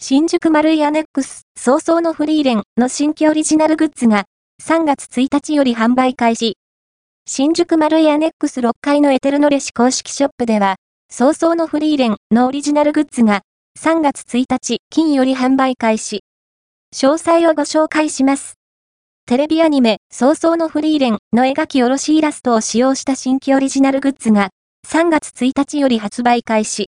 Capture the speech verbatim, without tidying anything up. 新宿マルイアネックス、葬送のフリーレンの新規オリジナルグッズがさんがつついたちより販売開始。新宿マルイアネックスろっかいのエテルノレシ公式ショップでは、葬送のフリーレンのオリジナルグッズがさんがつついたち金より販売開始。詳細をご紹介します。テレビアニメ、葬送のフリーレンの描き下ろしイラストを使用した新規オリジナルグッズがさんがつついたちより発売開始。